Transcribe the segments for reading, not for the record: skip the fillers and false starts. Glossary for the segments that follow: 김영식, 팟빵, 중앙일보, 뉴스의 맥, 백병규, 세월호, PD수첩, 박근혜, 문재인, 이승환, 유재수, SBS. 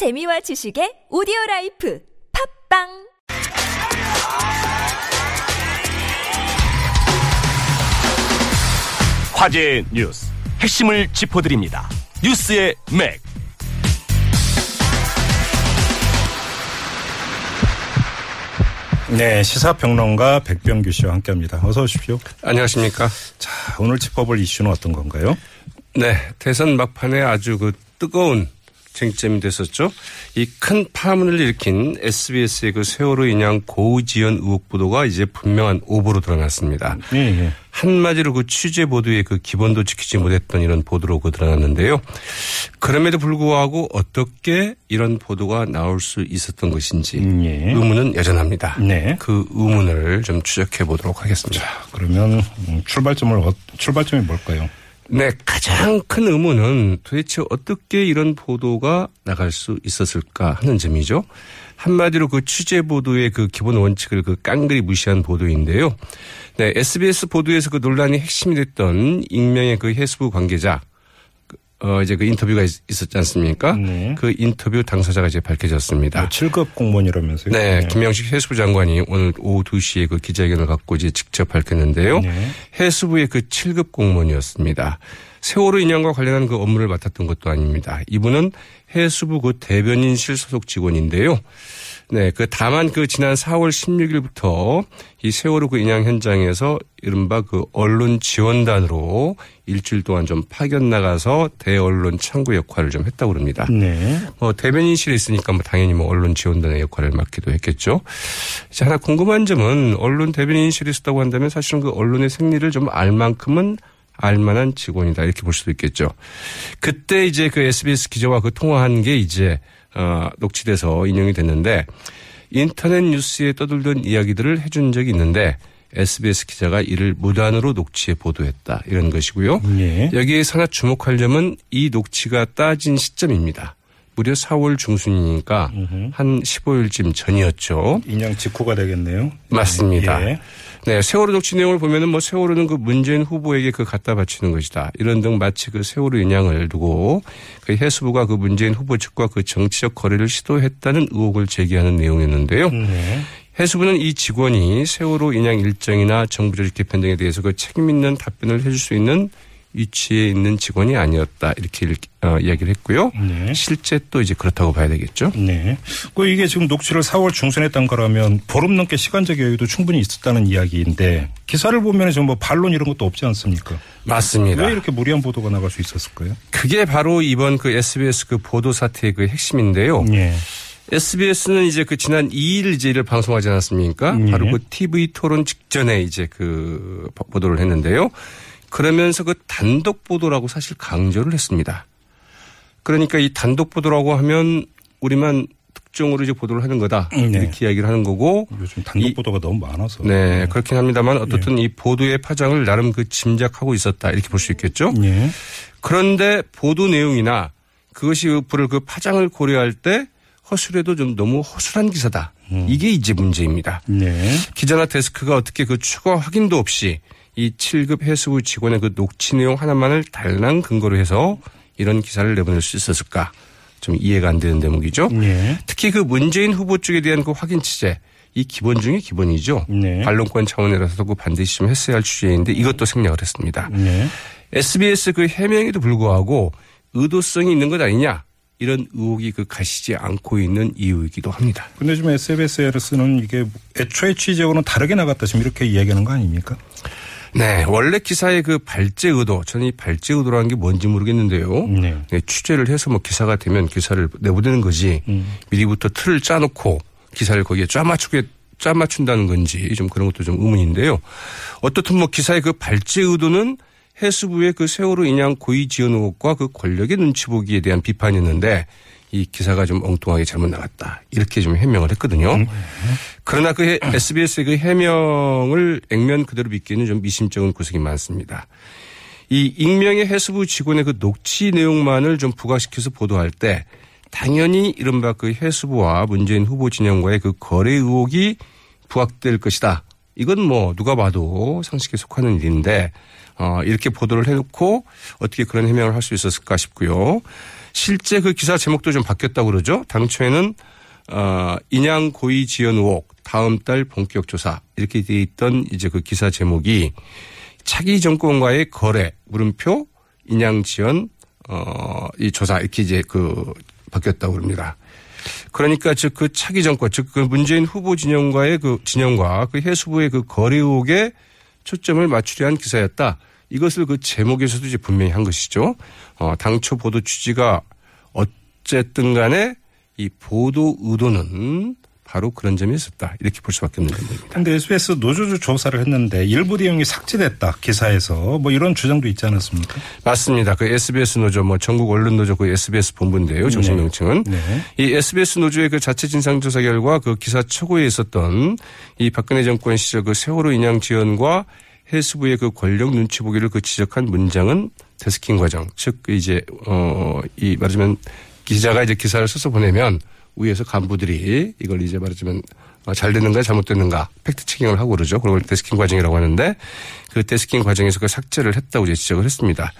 재미와 지식의 오디오라이프 팟빵 화제의 뉴스, 핵심을 짚어드립니다. 뉴스의 맥. 네, 시사평론가 백병규 씨와 함께합니다. 어서 오십시오. 안녕하십니까. 자, 오늘 짚어볼 이슈는 어떤 건가요? 네, 대선 막판에 아주 뜨거운 쟁점이 됐었죠. 이 큰 파문을 일으킨 SBS의 세월호 인양 고지연 의혹 보도가 이제 분명한 오보로 드러났습니다. 예. 한마디로 취재 보도의 기본도 지키지 못했던 이런 보도로 드러났는데요. 그럼에도 불구하고 어떻게 이런 보도가 나올 수 있었던 것인지 예. 의문은 여전합니다. 네. 그 의문을 좀 추적해 보도록 하겠습니다. 자, 그러면 출발점이 뭘까요? 네, 가장 큰 의문은 도대체 어떻게 이런 보도가 나갈 수 있었을까 하는 점이죠. 한마디로 취재 보도의 기본 원칙을 깡그리 무시한 보도인데요. 네, SBS 보도에서 논란이 핵심이 됐던 익명의 해수부 관계자, 이제 인터뷰가 있었지 않습니까? 네. 인터뷰 당사자가 이제 밝혀졌습니다. 7급 공무원이라면서요? 네. 김영식 해수부 장관이 오늘 오후 2시에 기자회견을 갖고 이제 직접 밝혔는데요. 네. 해수부의 7급 공무원이었습니다. 세월호 인양과 관련한 업무를 맡았던 것도 아닙니다. 이분은 해수부 대변인실 소속 직원인데요. 네. 다만 지난 4월 16일부터 이 세월호 인양 현장에서 이른바 언론 지원단으로 일주일 동안 좀 파견 나가서 대언론 창구 역할을 좀 했다고 합니다. 네. 대변인실에 있으니까 당연히 언론 지원단의 역할을 맡기도 했겠죠. 이제 하나 궁금한 점은 언론 대변인실에 있었다고 한다면 사실은 언론의 생리를 좀 알 만큼은 알만한 직원이다 이렇게 볼 수도 있겠죠. 그때 이제 SBS 기자와 통화한 게 이제 녹취돼서 인용이 됐는데 인터넷 뉴스에 떠돌던 이야기들을 해준 적이 있는데 SBS 기자가 이를 무단으로 녹취에 보도했다 이런 것이고요. 네. 여기에서 하나 주목할 점은 이 녹취가 따진 시점입니다. 무려 4월 중순이니까 한 15일쯤 전이었죠. 인양 직후가 되겠네요. 맞습니다. 예. 네, 세월호 녹취 내용을 보면은 세월호는 문재인 후보에게 갖다 바치는 것이다. 이런 등 마치 세월호 인양을 두고 해수부가 문재인 후보 측과 정치적 거래를 시도했다는 의혹을 제기하는 내용이었는데요. 네. 해수부는 이 직원이 세월호 인양 일정이나 정부 조직 개편 등에 대해서 책임 있는 답변을 해줄 수 있는 위치에 있는 직원이 아니었다 이렇게 이야기를 했고요. 네. 실제 또 이제 그렇다고 봐야 되겠죠. 네. 이게 지금 녹취를 4월 중순에 했던 거라면 보름 넘게 시간적 여유도 충분히 있었다는 이야기인데 기사를 보면 지금 반론 이런 것도 없지 않습니까? 맞습니다. 왜 이렇게 무리한 보도가 나갈 수 있었을까요? 그게 바로 이번 SBS 보도 사태의 핵심인데요. 네. SBS는 이제 지난 2일 이제 이를 방송하지 않았습니까? 네. 바로 TV 토론 직전에 이제 보도를 했는데요. 그러면서 단독 보도라고 사실 강조를 했습니다. 그러니까 이 단독 보도라고 하면 우리만 특종으로 이제 보도를 하는 거다. 네. 이렇게 이야기를 하는 거고. 요즘 단독 보도가 너무 많아서. 네. 그렇긴 합니다만 어쨌든 네. 이 보도의 파장을 나름 짐작하고 있었다. 이렇게 볼 수 있겠죠. 네. 그런데 보도 내용이나 그것이 부를 파장을 고려할 때 허술해도 좀 너무 허술한 기사다. 이게 이제 문제입니다. 네. 기자나 데스크가 어떻게 추가 확인도 없이 이 7급 해수부 직원의 녹취 내용 하나만을 달랑 근거로 해서 이런 기사를 내보낼 수 있었을까? 좀 이해가 안 되는 대목이죠. 네. 특히 문재인 후보 쪽에 대한 확인 취재. 이 기본 중에 기본이죠. 네. 반론권 차원이라서 반드시 좀 했어야 할 취재인데 이것도 생략을 했습니다. 네. SBS 해명에도 불구하고 의도성이 있는 것 아니냐. 이런 의혹이 가시지 않고 있는 이유이기도 합니다. 그런데 지금 SBS는 이게 애초에 취재하고는 다르게 나갔다 지금 이렇게 이야기하는 거 아닙니까? 네. 원래 기사의 발제 의도. 저는 이 발제 의도라는 게 뭔지 모르겠는데요. 네. 네, 취재를 해서 기사가 되면 기사를 내보내는 거지. 미리부터 틀을 짜놓고 기사를 거기에 짜 맞춘다는 건지 좀 그런 것도 좀 의문인데요. 어떻든 기사의 발제 의도는 해수부의 세월호 인양 고의 지원 의혹과 권력의 눈치 보기에 대한 비판이었는데 이 기사가 좀 엉뚱하게 잘못 나갔다. 이렇게 좀 해명을 했거든요. 그러나 SBS의 해명을 액면 그대로 믿기에는 좀 미심쩍은 구석이 많습니다. 이 익명의 해수부 직원의 녹취 내용만을 좀 부각시켜서 보도할 때 당연히 이른바 해수부와 문재인 후보 진영과의 거래 의혹이 부각될 것이다. 이건 누가 봐도 상식에 속하는 일인데 이렇게 보도를 해놓고 어떻게 그런 해명을 할 수 있었을까 싶고요. 실제 그 기사 제목도 좀 바뀌었다고 그러죠. 당초에는 인양 고의 지연 의혹 다음 달 본격 조사 이렇게 돼 있던 이제 그 기사 제목이 차기 정권과의 거래 물음표 인양 지연 이 조사 이렇게 이제 그 바뀌었다고 그럽니다. 그러니까 즉 그 차기 정권 즉 그 문재인 후보 진영과의 그 진영과 그 해수부의 그 거래 의혹에 초점을 맞추려 한 기사였다. 이것을 그 제목에서도 이제 분명히 한 것이죠. 당초 보도 취지가 어쨌든 간에 이 보도 의도는 바로 그런 점이 있었다. 이렇게 볼 수밖에 없는 겁니다. 그런데 SBS 노조주 조사를 했는데 일부 내용이 삭제됐다. 기사에서. 뭐 이런 주장도 있지 않았습니까? 맞습니다. 그 SBS 노조 뭐 전국 언론 노조 그 SBS 본부인데요. 정식 명칭은. 네. 이 SBS 노조의 그 자체 진상조사 결과 그 기사 초고에 있었던 이 박근혜 정권 시절 그 세월호 인양 지연과 해수부의 그 권력 눈치 보기를 그 지적한 문장은 데스킹 과정. 즉 이제 이 말하자면 기자가 이제 기사를 써서 보내면 위에서 간부들이 이걸 이제 말하자면 잘 됐는가 잘못됐는가 팩트 체킹을 하고 그러죠. 그걸 데스킹 과정이라고 하는데 그 데스킹 과정에서 그 삭제를 했다고 이제 지적을 했습니다.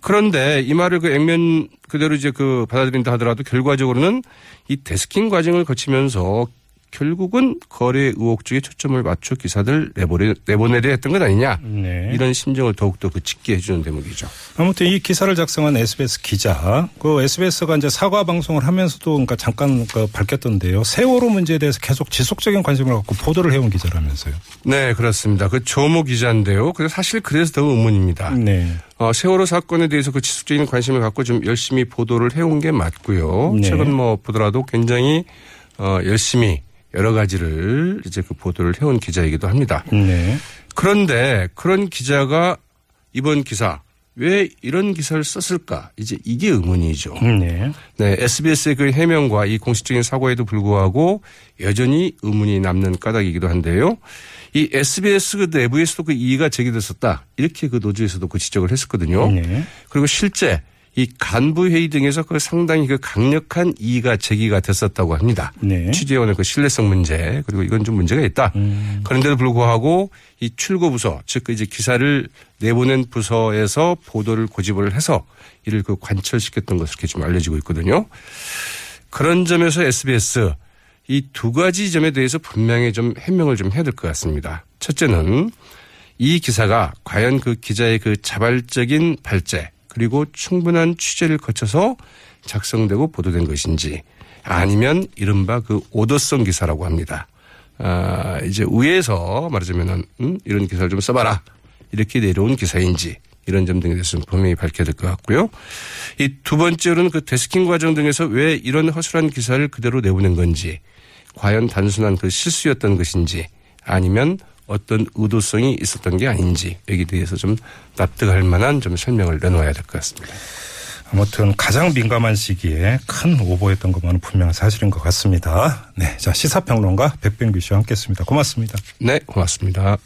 그런데 이 말을 그 액면 그대로 이제 그 받아들인다 하더라도 결과적으로는 이 데스킹 과정을 거치면서 결국은 거래 의혹 쪽에 초점을 맞춰 기사들 내보내려 했던 것 아니냐. 네. 이런 심정을 더욱더 그 짙게 해주는 대목이죠. 아무튼 이 기사를 작성한 SBS 기자, 그 SBS가 이제 사과 방송을 하면서도 그러니까 잠깐 밝혔던데요. 세월호 문제에 대해서 계속 지속적인 관심을 갖고 보도를 해온 기자라면서요. 네, 그렇습니다. 그 조모 기자인데요. 그래서 사실 그래서 더 의문입니다. 네. 세월호 사건에 대해서 그 지속적인 관심을 갖고 좀 열심히 보도를 해온 게 맞고요. 네. 최근 뭐 보더라도 굉장히 열심히 여러 가지를 이제 그 보도를 해온 기자이기도 합니다. 네. 그런데 그런 기자가 이번 기사 왜 이런 기사를 썼을까? 이제 이게 의문이죠. 네. 네, SBS의 그 해명과 이 공식적인 사과에도 불구하고 여전히 의문이 남는 까닭이기도 한데요. 이 SBS 그 내부에서도 그 이의가 제기됐었다. 이렇게 그 노조에서도 그 지적을 했었거든요. 네. 그리고 실제 이 간부 회의 등에서 그 상당히 그 강력한 이의가 제기가 됐었다고 합니다. 네. 취재원의 그 신뢰성 문제 그리고 이건 좀 문제가 있다. 그런데도 불구하고 이 출고 부서 즉 이제 기사를 내보낸 부서에서 보도를 고집을 해서 이를 그 관철시켰던 것으로 이렇게 좀 알려지고 있거든요. 그런 점에서 SBS 이 두 가지 점에 대해서 분명히 좀 해명을 좀 해야 될 것 같습니다. 첫째는 이 기사가 과연 그 기자의 그 자발적인 발제 그리고 충분한 취재를 거쳐서 작성되고 보도된 것인지 아니면 이른바 그 오더성 기사라고 합니다. 이제 위에서 말하자면 이런 기사를 좀 써봐라 이렇게 내려온 기사인지 이런 점 등에 대해서는 분명히 밝혀야 될 것 같고요. 이 두 번째로는 그 데스킹 과정 등에서 왜 이런 허술한 기사를 그대로 내보낸 건지 과연 단순한 그 실수였던 것인지 아니면 어떤 의도성이 있었던 게 아닌지 여기에 대해서 좀 납득할 만한 좀 설명을 내놓아야 될 것 같습니다. 아무튼 가장 민감한 시기에 큰 오보였던 것만은 분명한 사실인 것 같습니다. 네, 자 시사평론가 백병규 씨와 함께했습니다. 고맙습니다. 네, 고맙습니다.